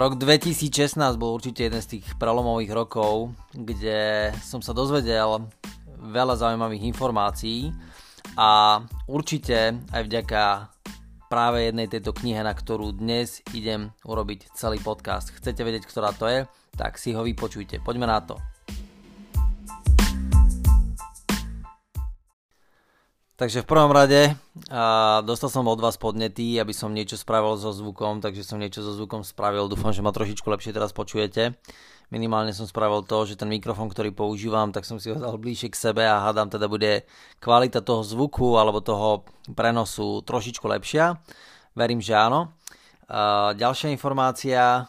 Rok 2016 bol určite jeden z tých prelomových rokov, kde som sa dozvedel veľa zaujímavých informácií a určite aj vďaka práve jednej tejto knihe, na ktorú dnes idem urobiť celý podcast. Chcete vedieť, ktorá to je? Tak si ho vypočujte. Poďme na to. Takže v prvom rade dostal som od vás podnety, aby som niečo spravil so zvukom, takže som niečo so zvukom spravil. Dúfam, že ma trošičku lepšie teraz počujete. Minimálne som spravil to, že ten mikrofón, ktorý používam, tak som si ho dal bližšie k sebe a hádam, teda bude kvalita toho zvuku alebo toho prenosu trošičku lepšia. Verím, že áno. Ďalšia informácia,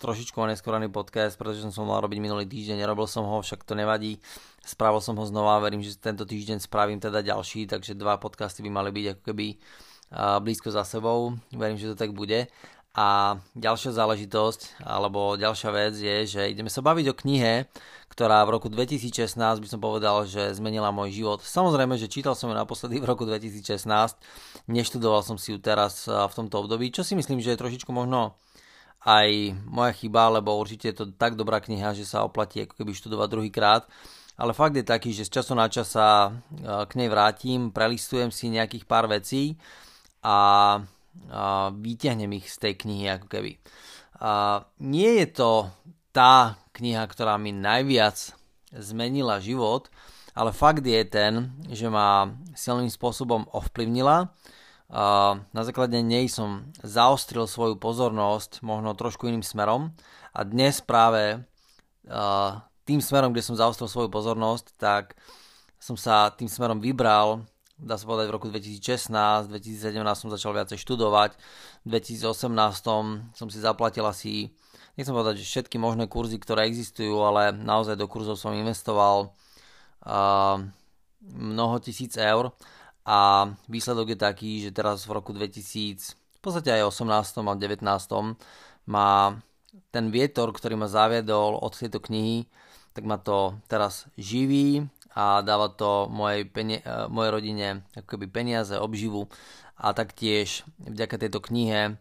trošičku oneskorený podcast, pretože som mal robiť minulý týždeň, nerobil som ho, však to nevadí. Spravil som ho znova a verím, že tento týždeň spravím teda ďalší, takže dva podcasty by mali byť ako keby blízko za sebou. Verím, že to tak bude. A ďalšia záležitosť, alebo ďalšia vec je, že ideme sa baviť o knihe, ktorá v roku 2016 by som povedal, že zmenila môj život. Samozrejme, že čítal som ju naposledy v roku 2016, neštudoval som si ju teraz v tomto období, čo si myslím, že je trošičku možno aj moja chyba, lebo určite je to tak dobrá kniha, že sa oplatí ako keby študovať druhýkrát. Ale fakt je taký, že z času na čas sa k nej vrátim, prelistujem si nejakých pár vecí a vyťahnem ich z tej knihy ako keby. Nie je to tá kniha, ktorá mi najviac zmenila život, ale fakt je ten, že ma silným spôsobom ovplyvnila. Na základe nej som zaostril svoju pozornosť možno trošku iným smerom a dnes práve tým smerom, kde som zaostril svoju pozornosť, tak som sa tým smerom vybral, dá sa povedať v roku 2016, 2017 som začal viacej študovať, v 2018 som si zaplatil asi, nechcem povedať, že všetky možné kurzy, ktoré existujú, ale naozaj do kurzov som investoval mnoho tisíc eur a výsledok je taký, že teraz v roku 2000, v podstate aj 18 a 19 má ten vietor, ktorý ma zaviedol od tejto knihy, tak ma to teraz živí a dáva to mojej rodine ako keby peniaze, obživu a taktiež vďaka tejto knihe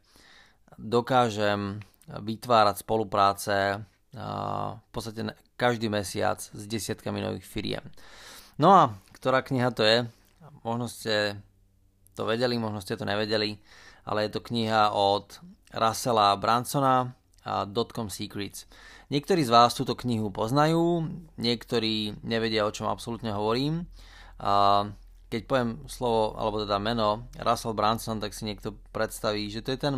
dokážem vytvárať spolupráce v podstate každý mesiac s desiatkami nových firiem. No a ktorá kniha to je? Možno ste to vedeli, možno ste to nevedeli, ale je to kniha od Russella Bransona a Dotcom Secrets. Niektorí z vás túto knihu poznajú, niektorí nevedia, o čom absolútne hovorím. Keď poviem slovo, alebo teda meno Russell Brunson, tak si niekto predstaví, že to je ten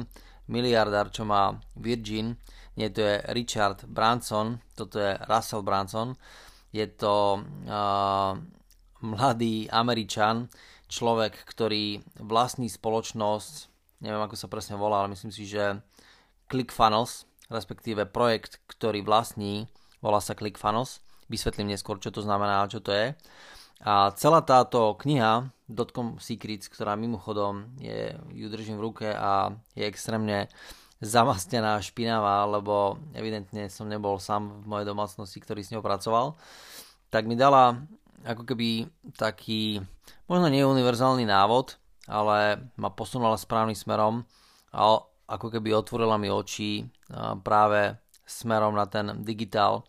miliardár, čo má Virgin. Nie, to je Richard Branson, toto je Russell Brunson. Je to mladý Američan, človek, ktorý vlastní spoločnosť, neviem ako sa presne volá, ale myslím si, že ClickFunnels, respektíve projekt, ktorý vlastní, volá sa ClickFunnels. Vysvetlím neskôr, čo to znamená a čo to je. A celá táto kniha Dotcom Secrets, ktorá mimochodom ju držím v ruke a je extrémne zamastená, špinavá, lebo evidentne som nebol sám v mojej domácnosti, ktorý s ňou pracoval, tak mi dala ako keby taký, možno nie univerzálny návod, ale ma posunula správnym smerom a ako keby otvorila mi oči práve smerom na ten digitál,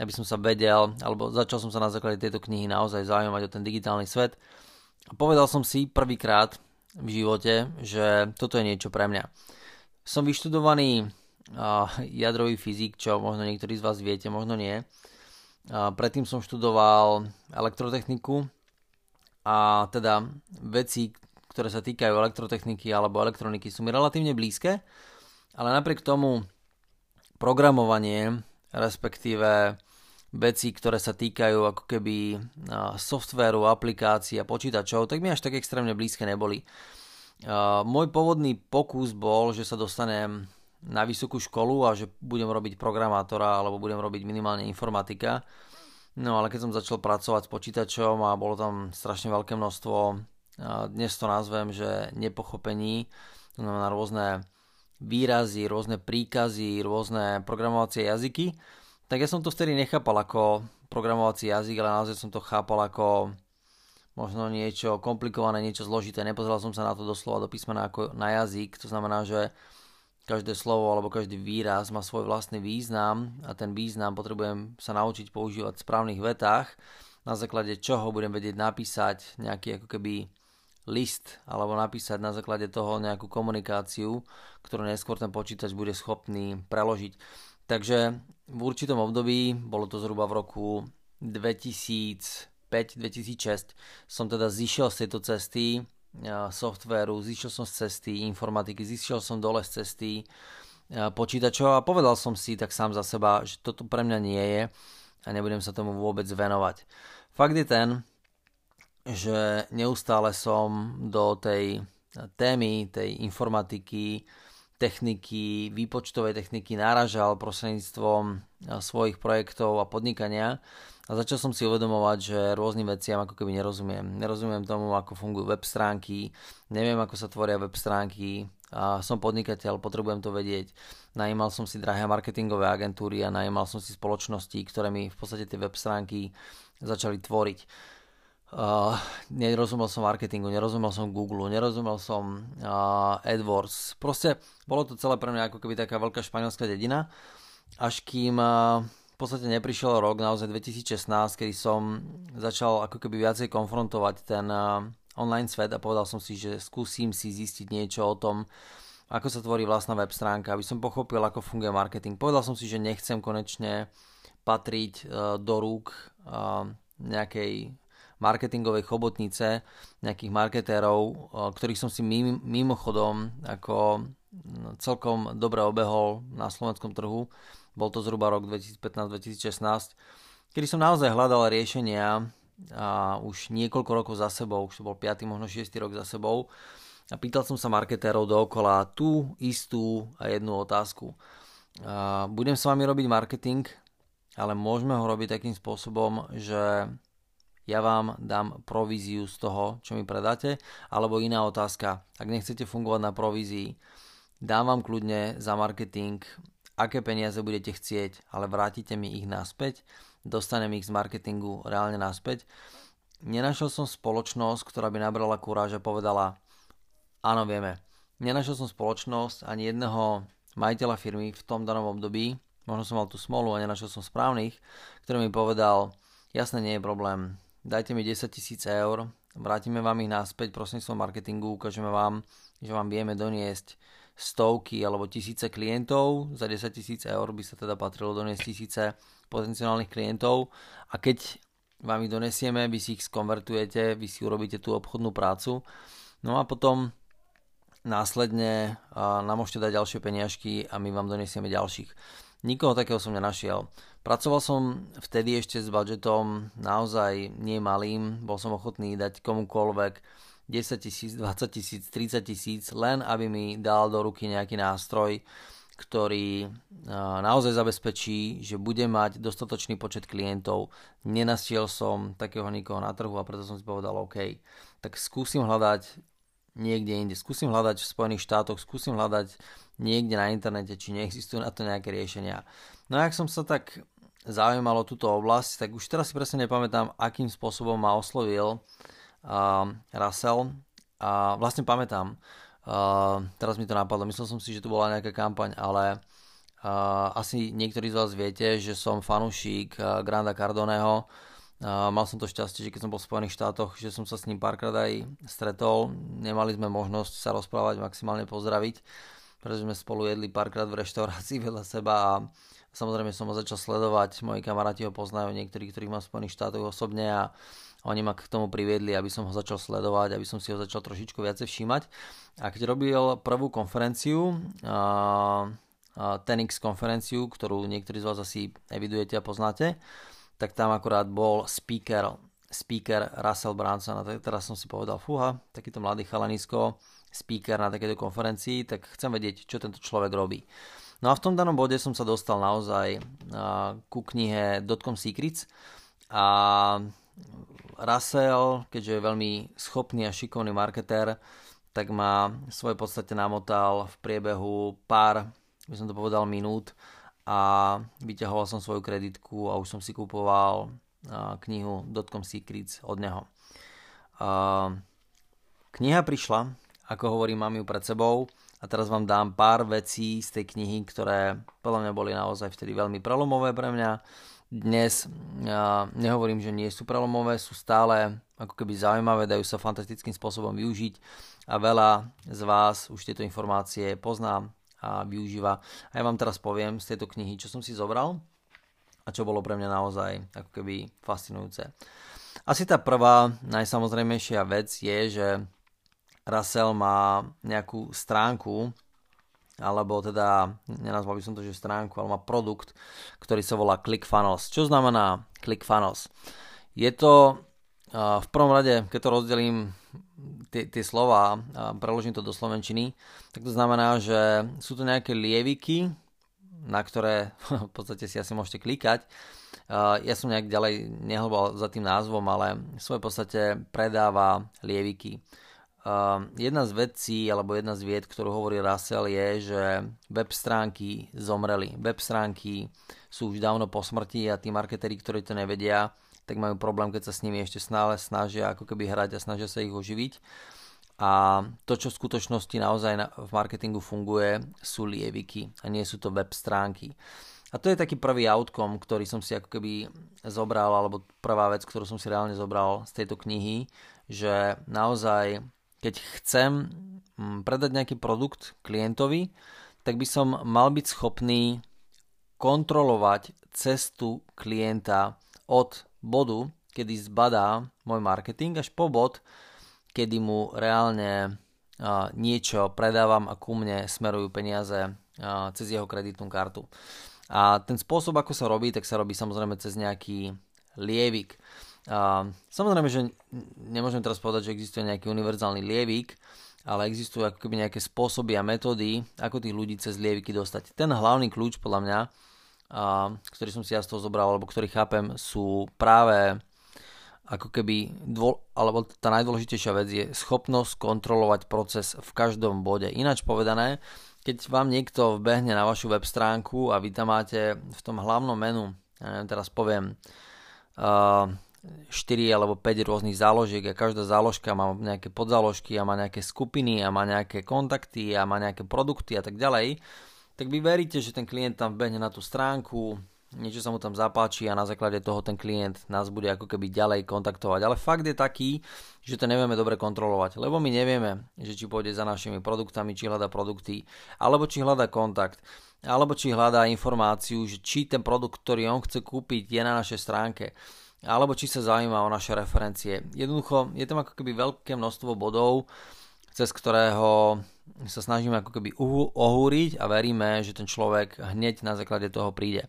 aby som sa vedel, alebo začal som sa na základe tejto knihy naozaj zaujímať o ten digitálny svet. A povedal som si prvýkrát v živote, že toto je niečo pre mňa. Som vyštudovaný jadrový fyzik, čo možno niektorí z vás viete, možno nie. Predtým som študoval elektrotechniku a teda veci, ktoré sa týkajú elektrotechniky alebo elektroniky, sú mi relatívne blízke, ale napriek tomu programovanie, respektíve veci, ktoré sa týkajú ako keby softvéru, aplikácií a počítačov, tak mi až tak extrémne blízke neboli. Môj pôvodný pokus bol, že sa dostanem na vysokú školu a že budem robiť programátora alebo budem robiť minimálne informatika. No ale keď som začal pracovať s počítačom a bolo tam strašne veľké množstvo, dnes to nazvem, že nepochopení, to znamená rôzne výrazy, rôzne príkazy, rôzne programovacie jazyky, tak ja som to vtedy nechápal ako programovací jazyk, ale naozaj som to chápal ako možno niečo komplikované, niečo zložité. Nepozeral som sa na to doslova do písmena ako na jazyk, to znamená, že Každé slovo alebo každý výraz má svoj vlastný význam a ten význam potrebujem sa naučiť používať v správnych vetách, na základe čoho budem vedieť napísať nejaký ako keby list alebo napísať na základe toho nejakú komunikáciu, ktorú neskôr ten počítač bude schopný preložiť. Takže v určitom období, bolo to zhruba v roku 2005-2006, som teda zišiel z tejto cesty softvéru, zišiel som z cesty informatiky, zišiel som dole z cesty počítačov a povedal som si tak sám za seba, že toto pre mňa nie je a nebudem sa tomu vôbec venovať. Fakt je ten, že neustále som do tej témy, tej informatiky, techniky, výpočtovej techniky náražal prostredníctvom svojich projektov a podnikania a začal som si uvedomovať, že rôznym veciam ako keby nerozumiem. Nerozumiem tomu, ako fungujú web stránky, neviem, ako sa tvoria web stránky, a som podnikateľ, potrebujem to vedieť. Najímal som si drahé marketingové agentúry a najímal som si spoločnosti, ktoré mi v podstate tie web stránky začali tvoriť. Nerozumel som marketingu, nerozumel som Google, nerozumel som AdWords. Proste bolo to celé pre mňa ako keby taká veľká španielská dedina, až kým v podstate neprišiel rok, naozaj 2016, kedy som začal ako keby viacej konfrontovať ten online svet a povedal som si, že skúsim si zistiť niečo o tom, ako sa tvorí vlastná web stránka, aby som pochopil, ako funguje marketing. Povedal som si, že nechcem konečne patriť do rúk nejakej marketingovej chobotnice, nejakých marketérov, ktorých som si mimochodom ako celkom dobre obehol na slovenskom trhu. Bol to zhruba rok 2015-2016, kedy som naozaj hľadal riešenia a už niekoľko rokov za sebou, už to bol 5. možno 6. rok za sebou a pýtal som sa marketérov dookola tú istú a jednu otázku. Budem s vami robiť marketing, ale môžeme ho robiť takým spôsobom, že ja vám dám províziu z toho, čo mi predáte, alebo iná otázka, ak nechcete fungovať na provízii, dám vám kľudne za marketing, aké peniaze budete chcieť, ale vrátite mi ich naspäť, dostanem ich z marketingu reálne naspäť. Nenašiel som spoločnosť, ktorá by nabrala kuráž a povedala, áno, vieme. Nenašiel som spoločnosť ani jedného majiteľa firmy v tom danom období, možno som mal tú smolu a nenašiel som správnych, ktorý mi povedal, jasne, nie je problém. Dajte mi 10 000 eur, vrátime vám ich naspäť prostredníctvom marketingu, ukážeme vám, že vám vieme doniesť stovky alebo tisíce klientov, za 10 000 eur by sa teda patrilo doniesť tisíce potenciálnych klientov a keď vám ich donesieme, vy si ich skonvertujete, vy si urobíte tú obchodnú prácu, no a potom následne nám môžete dať ďalšie peniažky a my vám donesieme ďalších. Nikoho takého som nenašiel. Pracoval som vtedy ešte s budžetom naozaj nie malým. Bol som ochotný dať komukoľvek 10 000, 20 000, 30 000, len aby mi dal do ruky nejaký nástroj, ktorý naozaj zabezpečí, že bude mať dostatočný počet klientov. Nenašiel som takého nikoho na trhu a preto som si povedal, OK, tak skúsim hľadať niekde inde. Skúsim hľadať v Spojených štátoch, skúsim hľadať niekde na internete, či neexistujú na to nejaké riešenia. No a ak som sa tak zaujímal o túto oblasť, tak už teraz si presne nepamätám, akým spôsobom ma oslovil Russell. Vlastne pamätám, teraz mi to napadlo, myslel som si, že tu bola nejaká kampaň, ale asi niektorí z vás viete, že som fanúšik Granda Cardoneho. Mal som to šťastie, že keď som bol v Spojených štátoch, že som sa s ním párkrát aj stretol. Nemali sme možnosť sa rozprávať, maximálne pozdraviť, pretože sme spolu jedli párkrát v reštaurácii vedľa seba a samozrejme som ho začal sledovať. Moji kamaráti ho poznajú, niektorí, ktorých mám v Spojených štátoch osobne a oni ma k tomu priviedli, aby som ho začal sledovať, aby som si ho začal trošičku viacej všímať. A keď robil prvú konferenciu, 10x konferenciu, ktorú niektorí z vás asi evidujete a poznáte, tak tam akorát bol speaker Russell Brunson. A teraz som si povedal, fúha, takýto mladý chalanisko, speaker na takéto konferencii, tak chcem vedieť, čo tento človek robí. No a v tom danom bode som sa dostal naozaj ku knihe Dotcom Secrets a Russell, keďže je veľmi schopný a šikovný marketér, tak ma v svojej podstate namotal v priebehu pár, by som to povedal, minút a vyťahoval som svoju kreditku a už som si kupoval knihu Dotcom Secrets od neho. Kniha prišla, ako hovorím, mám ju pred sebou A teraz vám dám pár vecí z tej knihy, ktoré podľa mňa boli naozaj vtedy veľmi prelomové pre mňa. Dnes nehovorím, že nie sú prelomové, sú stále ako keby zaujímavé, dajú sa fantastickým spôsobom využiť a veľa z vás už tieto informácie pozná a využíva. A ja vám teraz poviem z tejto knihy, čo som si zobral a čo bolo pre mňa naozaj ako keby fascinujúce. Asi tá prvá, najsamozrejmejšia vec je, že Russell má nejakú stránku, alebo teda, nenazval by som to, že stránku, ale má produkt, ktorý sa volá ClickFunnels. Čo znamená ClickFunnels? Je to, v prvom rade, keď to rozdelím tie slova a preložím to do slovenčiny, tak to znamená, že sú to nejaké lieviky, na ktoré v podstate si asi môžete klikať. Ja som nejak ďalej nehlbal za tým názvom, ale v svojej podstate predáva lieviky. Jedna z vecí, alebo jedna z vied, ktorú hovorí Russell, je, že web stránky zomreli. Web stránky sú už dávno po smrti a tí marketéri, ktorí to nevedia, tak majú problém, keď sa s nimi ešte stále snažia ako keby hrať a snažia sa ich oživiť. A to, čo v skutočnosti naozaj v marketingu funguje, sú lieviky a nie sú to web stránky. A to je taký prvý outcome, ktorý som si ako keby zobral, alebo prvá vec, ktorú som si reálne zobral z tejto knihy, že naozaj keď chcem predať nejaký produkt klientovi, tak by som mal byť schopný kontrolovať cestu klienta od bodu, kedy zbadá môj marketing, až po bod, kedy mu reálne niečo predávam a ku mne smerujú peniaze cez jeho kreditnú kartu. A ten spôsob, ako sa robí, tak sa robí samozrejme cez nejaký lievik. Samozrejme, že nemôžem teraz povedať, že existuje nejaký univerzálny lievík, ale existujú ako keby nejaké spôsoby a metódy, ako tých ľudí cez lieviky dostať. Ten hlavný kľúč podľa mňa, ktorý som si ja z toho zobral, alebo ktorý chápem, sú práve ako keby, alebo tá najdôležitejšia vec je schopnosť kontrolovať proces v každom bode. Ináč povedané, keď vám niekto vbehne na vašu web stránku a vy tam máte v tom hlavnom menu, ja neviem, teraz poviem 4 alebo 5 rôznych záložiek a každá záložka má nejaké podzáložky a má nejaké skupiny a má nejaké kontakty a má nejaké produkty a tak ďalej, tak vy veríte, že ten klient tam vbehne na tú stránku, niečo sa mu tam zapáči a na základe toho ten klient nás bude ako keby ďalej kontaktovať. Ale fakt je taký, že to nevieme dobre kontrolovať, lebo my nevieme, že či pôjde za našimi produktami, či hľadá produkty, alebo či hľadá kontakt, alebo či hľadá informáciu, že či ten produkt, ktorý on chce kúpiť, je na našej stránke, alebo či sa zaujíma o naše referencie. Jednoducho, je tam ako keby veľké množstvo bodov, cez ktorého sa snažíme ako keby ohúriť a veríme, že ten človek hneď na základe toho príde.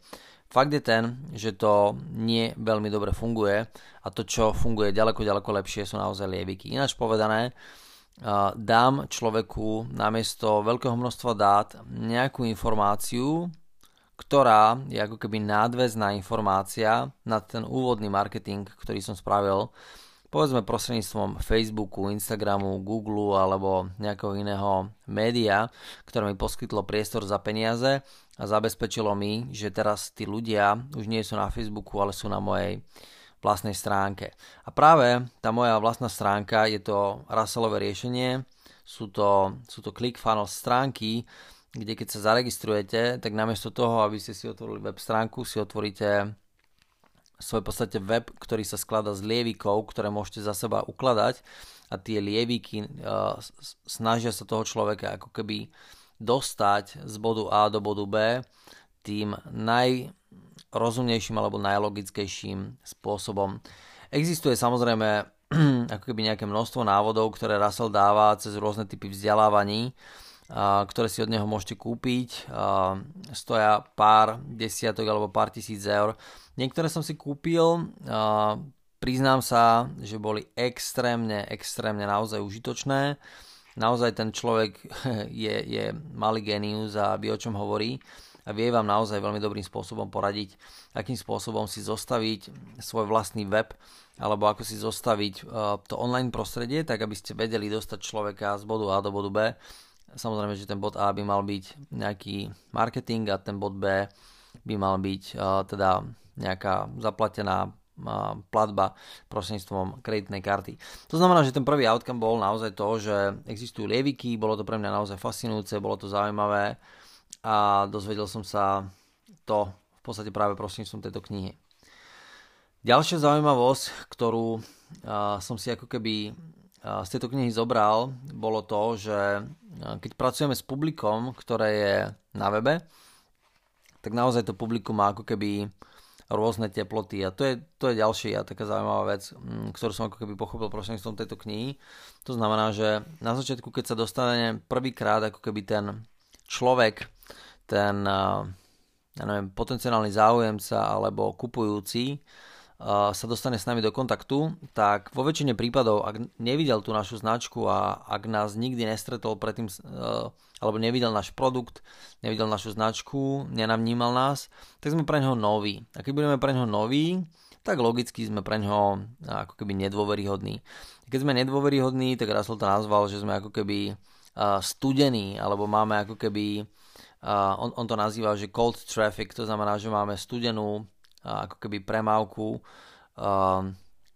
Fakt je ten, že to nie veľmi dobre funguje a to, čo funguje ďaleko lepšie, sú naozaj lieviky. Ináč povedané, dám človeku namiesto veľkého množstva dát nejakú informáciu, ktorá je ako keby nadväzná informácia na ten úvodný marketing, ktorý som spravil, povedzme prostredníctvom Facebooku, Instagramu, Googlu alebo nejakého iného média, ktoré mi poskytlo priestor za peniaze a zabezpečilo mi, že teraz tí ľudia už nie sú na Facebooku, ale sú na mojej vlastnej stránke. A práve tá moja vlastná stránka je to Russellové riešenie, sú to ClickFunnels stránky, kde keď sa zaregistrujete, tak namiesto toho, aby ste si otvorili web stránku, si otvoríte v svojej podstate web, ktorý sa skladá z lievikov, ktoré môžete za seba ukladať a tie lieviky snažia sa toho človeka ako keby dostať z bodu A do bodu B tým najrozumnejším alebo najlogickejším spôsobom. Existuje samozrejme ako keby nejaké množstvo návodov, ktoré Russell dáva cez rôzne typy vzdelávaní, ktoré si od neho môžete kúpiť, stoja pár desiatok alebo pár tisíc eur. Niektoré som si kúpil, priznám sa, že boli extrémne naozaj užitočné. Naozaj ten človek je malý génius a vie, o čom hovorí a vie vám naozaj veľmi dobrým spôsobom poradiť, akým spôsobom si zostaviť svoj vlastný web alebo ako si zostaviť to online prostredie, tak aby ste vedeli dostať človeka z bodu A do bodu B. Samozrejme, že ten bod A by mal byť nejaký marketing a ten bod B by mal byť teda nejaká zaplatená platba prostredníctvom kreditnej karty. To znamená, že ten prvý outcome bol naozaj to, že existujú lieviky, bolo to pre mňa naozaj fascinujúce, bolo to zaujímavé a dozvedel som sa to v podstate práve prostredníctvom tejto knihy. Ďalšia zaujímavosť, ktorú som si ako keby z tejto knihy zobral, bolo to, že keď pracujeme s publikom, ktoré je na webe, tak naozaj to publikum má ako keby rôzne teploty a to je ďalšia taká zaujímavá vec, ktorú som ako keby pochopil prostredníctvom tejto knihy. To znamená, že na začiatku, keď sa dostane prvýkrát ako keby ten človek, ten ja neviem, potenciálny záujemca alebo kupujúci sa dostane s nami do kontaktu, tak vo väčšine prípadov, ak nevidel tú našu značku a ak nás nikdy nestretol predtým, alebo nevidel náš produkt, nevidel našu značku, nenavnímal nás, tak sme pre neho noví. A keď budeme pre neho noví, tak logicky sme pre neho ako keby nedôveryhodní. Keď sme nedôveryhodní, tak Russell to nazval, že sme ako keby studení, alebo máme ako keby, on to nazýva, že cold traffic, to znamená, že máme studenú ako keby premávku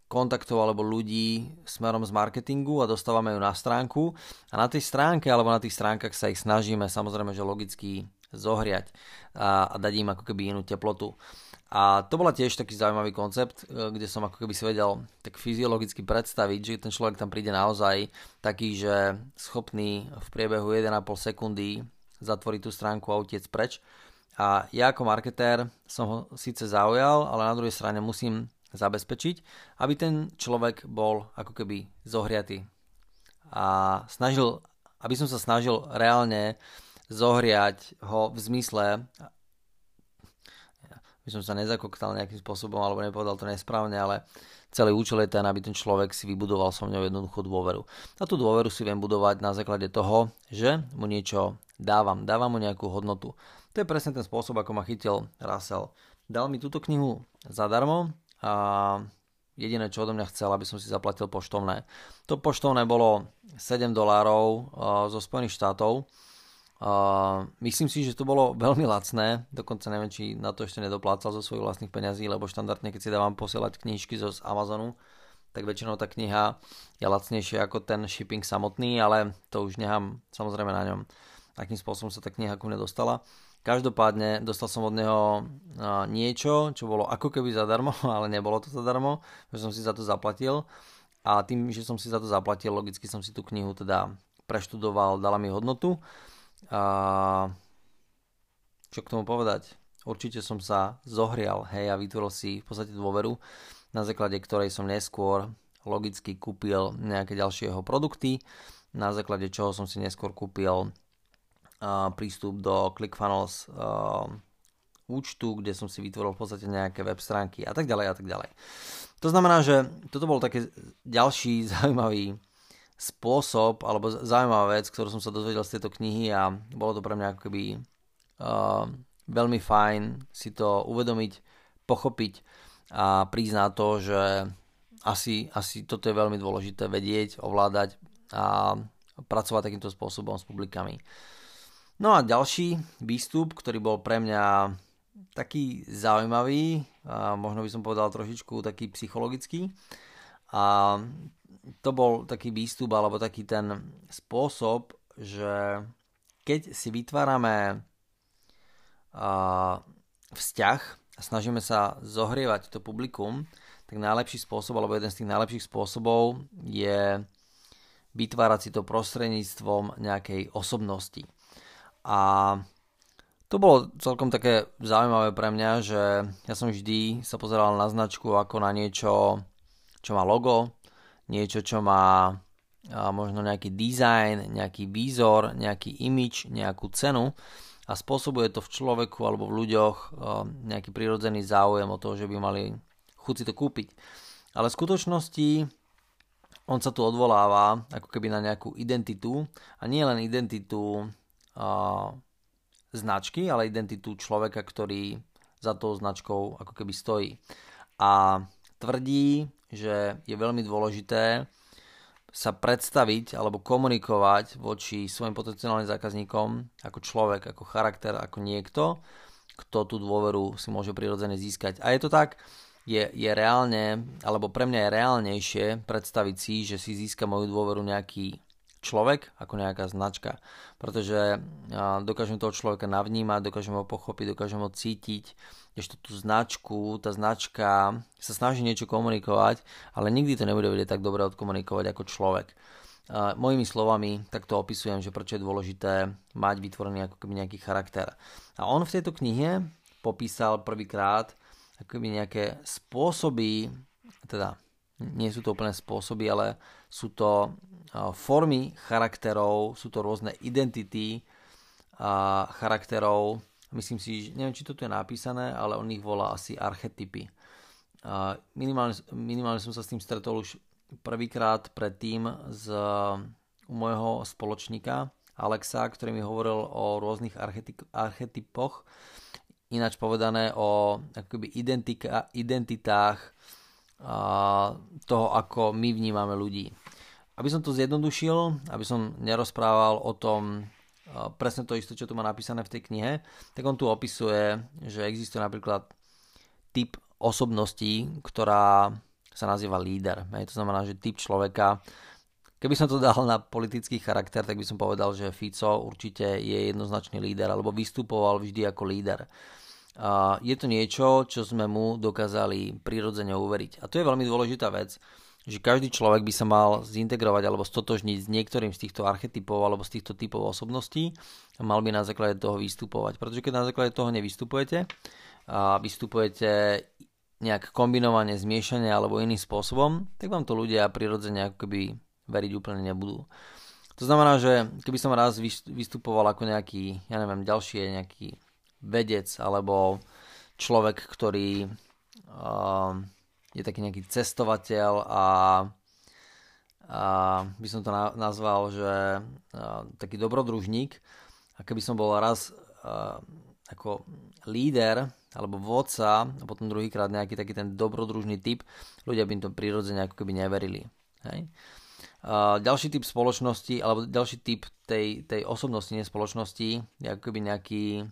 kontaktov alebo ľudí smerom z marketingu a dostávame ju na stránku a na tej stránke alebo na tých stránkach sa ich snažíme samozrejme, že logicky zohriať a dať im ako keby inú teplotu. A to bola tiež taký zaujímavý koncept, kde som ako keby si vedel tak fyziologicky predstaviť, že ten človek tam príde naozaj taký, že schopný v priebehu 1,5 sekundy zatvoriť tú stránku a utiec preč. A ja ako marketér som ho síce zaujal, ale na druhej strane musím zabezpečiť, aby ten človek bol ako keby zohriatý. A aby som sa snažil reálne zohriať ho v zmysle, aby som sa nezakoktal nejakým spôsobom, alebo nepovedal to nesprávne, ale celý účel je ten, aby ten človek si vybudoval so mnou jednoduchú dôveru. A tú dôveru si viem budovať na základe toho, že mu niečo dávam mu nejakú hodnotu. To je presne ten spôsob, ako ma chytil Russell. Dal mi túto knihu zadarmo a jediné, čo odo mňa chcel, aby som si zaplatil poštovné. To poštovné bolo $7 zo Spojených štátov. Myslím si, že to bolo veľmi lacné, dokonca neviem, či na to ešte nedoplácal zo svojich vlastných peňazí, lebo štandardne, keď si dávam posielať knižky z Amazonu, tak väčšinou tá kniha je lacnejšia ako ten shipping samotný, ale to už nechám samozrejme na ňom, akým spôsobom sa tá kniha ku mne dostala. Každopádne dostal som od neho niečo, čo bolo ako keby zadarmo, ale nebolo to zadarmo, že som si za to zaplatil. A tým, že som si za to zaplatil, logicky som si tú knihu teda preštudoval, dala mi hodnotu. Čo k tomu povedať? Určite som sa zohrial, hej, a vytvoril si v podstate dôveru, na základe ktorej som neskôr logicky kúpil nejaké ďalšie jeho produkty, na základe čoho som si neskôr kúpil prístup do ClickFunnels účtu, kde som si vytvoril v podstate nejaké web stránky a tak ďalej a tak ďalej. To znamená, že toto bol taký ďalší zaujímavý spôsob alebo zaujímavá vec, ktorú som sa dozvedel z tejto knihy a bolo to pre mňa ako keby veľmi fajn si to uvedomiť, pochopiť a priznať to, že asi toto je veľmi dôležité vedieť, ovládať a pracovať takýmto spôsobom s publikami. No a ďalší výstup, ktorý bol pre mňa taký zaujímavý, a možno by som povedal trošičku taký psychologický. A to bol taký výstup, alebo taký ten spôsob, že keď si vytvárame vzťah a snažíme sa zohrievať to publikum, tak najlepší spôsob, alebo jeden z tých najlepších spôsobov je vytvárať si to prostredníctvom nejakej osobnosti. A to bolo celkom také zaujímavé pre mňa, že ja som vždy sa pozeral na značku ako na niečo, čo má logo, niečo, čo má možno nejaký dizajn, nejaký výzor, nejaký image, nejakú cenu a spôsobuje to v človeku alebo v ľuďoch nejaký prirodzený záujem o to, že by mali chuť si to kúpiť. Ale v skutočnosti on sa tu odvoláva ako keby na nejakú identitu a nie len identitu značky, ale identitu človeka, ktorý za tou značkou ako keby stojí. A tvrdí, že je veľmi dôležité sa predstaviť alebo komunikovať voči svojim potenciálnym zákazníkom ako človek, ako charakter, ako niekto, kto tú dôveru si môže prirodzene získať. A je to tak, je reálne, alebo pre mňa je reálnejšie predstaviť si, že si získa moju dôveru nejaký človek ako nejaká značka, pretože dokážem toho človeka navnímať, dokážem ho pochopiť, dokážem ho cítiť, ešte tú značku, tá značka sa snaží niečo komunikovať, ale nikdy to nebude vedieť tak dobre odkomunikovať ako človek. Mojimi slovami takto opisujem, že prečo je dôležité mať vytvorený ako keby nejaký charakter. A on v tejto knihe popísal prvýkrát ako keby nejaké spôsoby, teda nie sú to úplne spôsoby, ale sú to formy charakterov, sú to rôzne identity charakterov. Myslím si, že neviem, či to tu je napísané, ale on ich volá asi archetypy. Minimálne som sa s tým stretol už prvýkrát predtým u môjho spoločníka Alexa, ktorý mi hovoril o rôznych archetypoch, ináč povedané o akoby identitách toho, ako my vnímame ľudí. Aby som to zjednodušil, aby som nerozprával o tom presne to isté, čo tu má napísané v tej knihe, tak on tu opisuje, že existuje napríklad typ osobnosti, ktorá sa nazýva líder. To znamená, že typ človeka, keby som to dal na politický charakter, tak by som povedal, že Fico určite je jednoznačný líder, alebo vystupoval vždy ako líder. Je to niečo, čo sme mu dokázali prirodzene uveriť. A to je veľmi dôležitá vec, že každý človek by sa mal zintegrovať alebo stotožniť s niektorým z týchto archetypov alebo z týchto typov osobností a mal by na základe toho vystupovať. Pretože keď na základe toho nevystupujete, vystupujete nejak kombinovane, zmiešanie alebo iným spôsobom, tak vám to ľudia prirodzene ako keby veriť úplne nebudú. To znamená, že keby som raz vystupoval ako nejaký, ja neviem, ďalší nejaký vedec alebo človek, ktorý je taký nejaký cestovateľ a by som to nazval, že taký dobrodružník. A keby som bol raz ako líder alebo vodca a potom druhýkrát nejaký taký ten dobrodružný typ, ľudia by im to prirodzene ako keby neverili. Hej? Ďalší typ spoločnosti alebo ďalší typ tej osobnosti, nie spoločnosti, je ako keby nejaký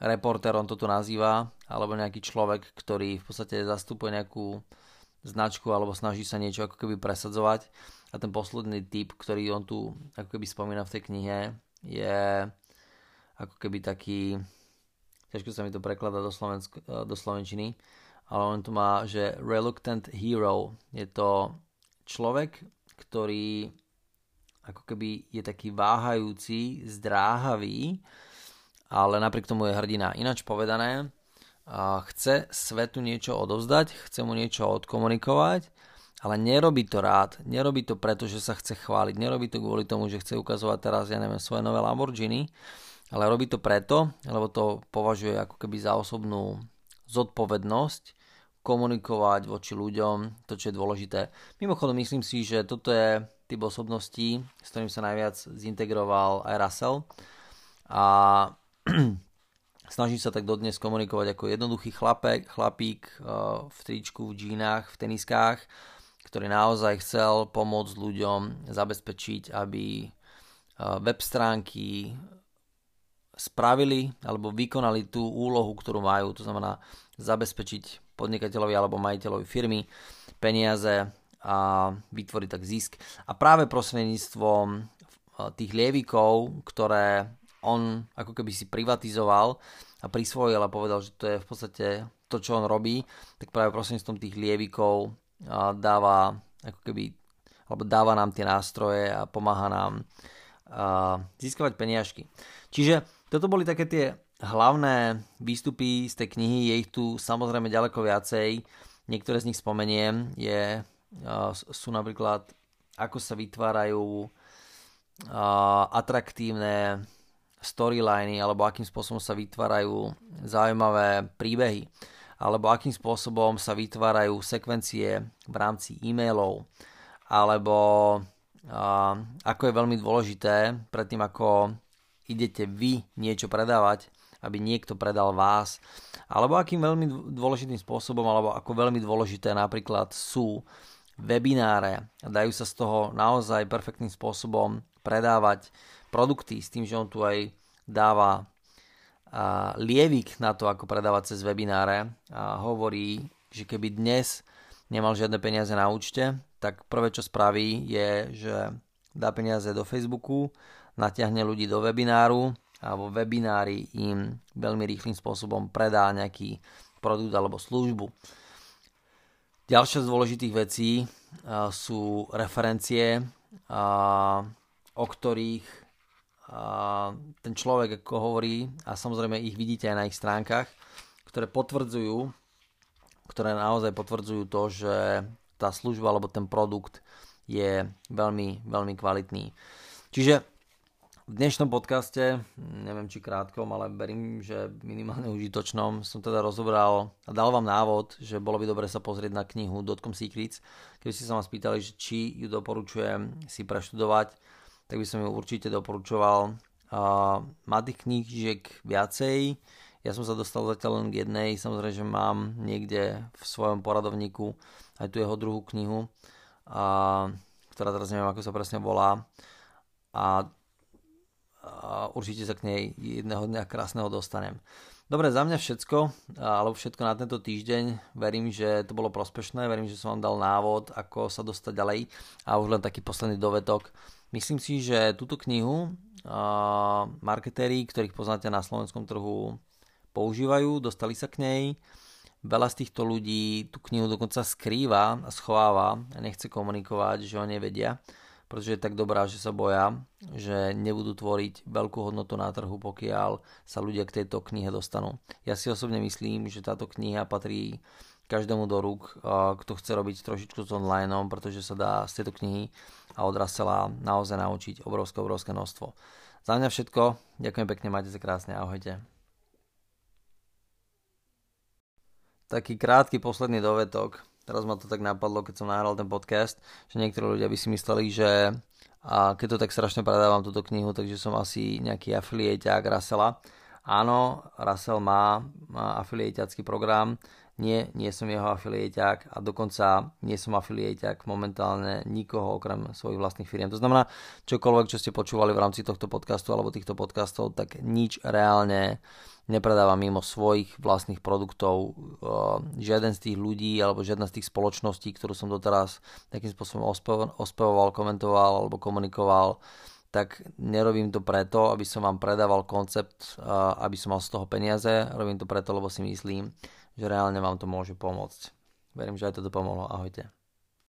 reportér, on toto nazýva, alebo nejaký človek, ktorý v podstate zastupuje nejakú značku alebo snaží sa niečo ako keby presadzovať. A ten posledný typ, ktorý on tu ako keby spomína v tej knihe, je ako keby taký, ťažko sa mi to prekladá do slovenčiny, ale on tu má, že reluctant hero. Je to človek, ktorý ako keby je taký váhajúci, zdráhavý, ale napriek tomu je hrdina. Ináč povedané, chce svetu niečo odovzdať, chce mu niečo odkomunikovať, ale nerobí to rád, nerobí to preto, že sa chce chváliť, nerobí to kvôli tomu, že chce ukazovať teraz, ja neviem, svoje nové Lamborghini, ale robí to preto, lebo to považuje ako keby za osobnú zodpovednosť komunikovať voči ľuďom, to, čo je dôležité. Mimochodom, myslím si, že toto je typ osobností, s ktorým sa najviac zintegroval aj Russell. A snažím sa tak dodnes komunikovať ako jednoduchý chlapík v tričku, v džínach, v teniskách, ktorý naozaj chcel pomôcť ľuďom zabezpečiť, aby web stránky spravili alebo vykonali tú úlohu, ktorú majú. To znamená zabezpečiť podnikateľovi alebo majiteľovi firmy peniaze a vytvoriť tak zisk. A práve prostredníctvom tých lievikov, ktoré on ako keby si privatizoval a prisvojil a povedal, že to je v podstate to, čo on robí, tak práve prostredníctvom tých lievikov dáva ako keby, alebo dáva nám tie nástroje a pomáha nám získavať peniažky. Čiže toto boli také tie hlavné výstupy z tej knihy, je ich tu samozrejme ďaleko viacej, niektoré z nich spomeniem, sú napríklad, ako sa vytvárajú atraktívne storyliny, alebo akým spôsobom sa vytvárajú zaujímavé príbehy, alebo akým spôsobom sa vytvárajú sekvencie v rámci e-mailov, alebo ako je veľmi dôležité predtým, ako idete vy niečo predávať, aby niekto predal vás, alebo akým veľmi dôležitým spôsobom, alebo ako veľmi dôležité napríklad sú webináre a dajú sa z toho naozaj perfektným spôsobom predávať produkty, s tým, že on tu aj dáva lievik na to, ako predávať cez webináre, hovorí, že keby dnes nemal žiadne peniaze na účte, tak prvé, čo spraví, je, že dá peniaze do Facebooku, natiahne ľudí do webináru a vo webinári im veľmi rýchlým spôsobom predá nejaký produkt alebo službu. Ďalšia z dôležitých vecí sú referencie, o ktorých ten človek ako hovorí, a samozrejme ich vidíte aj na ich stránkach, ktoré naozaj potvrdzujú to, že tá služba alebo ten produkt je veľmi, veľmi kvalitný. Čiže v dnešnom podcaste, neviem či krátkom, ale verím, že minimálne užitočnom, som teda rozoberal a dal vám návod, že bolo by dobre sa pozrieť na knihu Dotcom Secrets. Keby ste sa ma spýtali, že či ju doporučujem si preštudovať, tak by som ju určite doporučoval. Má tých knížiek viacej. Ja som sa dostal zatiaľ len k jednej, samozrejme, že mám niekde v svojom poradovníku aj tu jeho druhú knihu, ktorá teraz neviem, ako sa presne volá. A určite sa k nej jedného dňa krásneho dostanem. Dobre, za mňa všetko, alebo všetko na tento týždeň. Verím, že to bolo prospešné, verím, že som vám dal návod, ako sa dostať ďalej. A už len taký posledný dovetok. Myslím si, že túto knihu marketéri, ktorých poznáte na slovenskom trhu, používajú, dostali sa k nej. Veľa z týchto ľudí tú knihu dokonca skrýva a schováva a nechce komunikovať, že o nej vedia, pretože je tak dobrá, že sa boja, že nebudú tvoriť veľkú hodnotu na trhu, pokiaľ sa ľudia k tejto knihe dostanú. Ja si osobne myslím, že táto kniha patrí každému do rúk, kto chce robiť trošičku s online, pretože sa dá z tejto knihy a od Russella naozaj naučiť obrovské, obrovské množstvo. Za mňa všetko, ďakujem pekne, majte sa krásne, ahojte. Taký krátky posledný dovetok. Teraz ma to tak napadlo, keď som nahral ten podcast, že niektorí ľudia by si mysleli, že keď to tak strašne predávam túto knihu, takže som asi nejaký afiliéťák Russella. Áno, Russell má afiliéťacký program. Nie som jeho afiliéťák a dokonca nie som afiliéťák momentálne nikoho okrem svojich vlastných firiem. To znamená, čokoľvek, čo ste počúvali v rámci tohto podcastu alebo týchto podcastov, tak nič reálne nepredáva mimo svojich vlastných produktov. Žiaden z tých ľudí alebo žiadna z tých spoločností, ktorú som doteraz takým spôsobom ospevoval, komentoval alebo komunikoval, tak nerobím to preto, aby som vám predával koncept, aby som mal z toho peniaze. Robím to preto, lebo si myslím, že reálne vám to môže pomôcť. Verím, že aj toto pomohlo. Ahojte.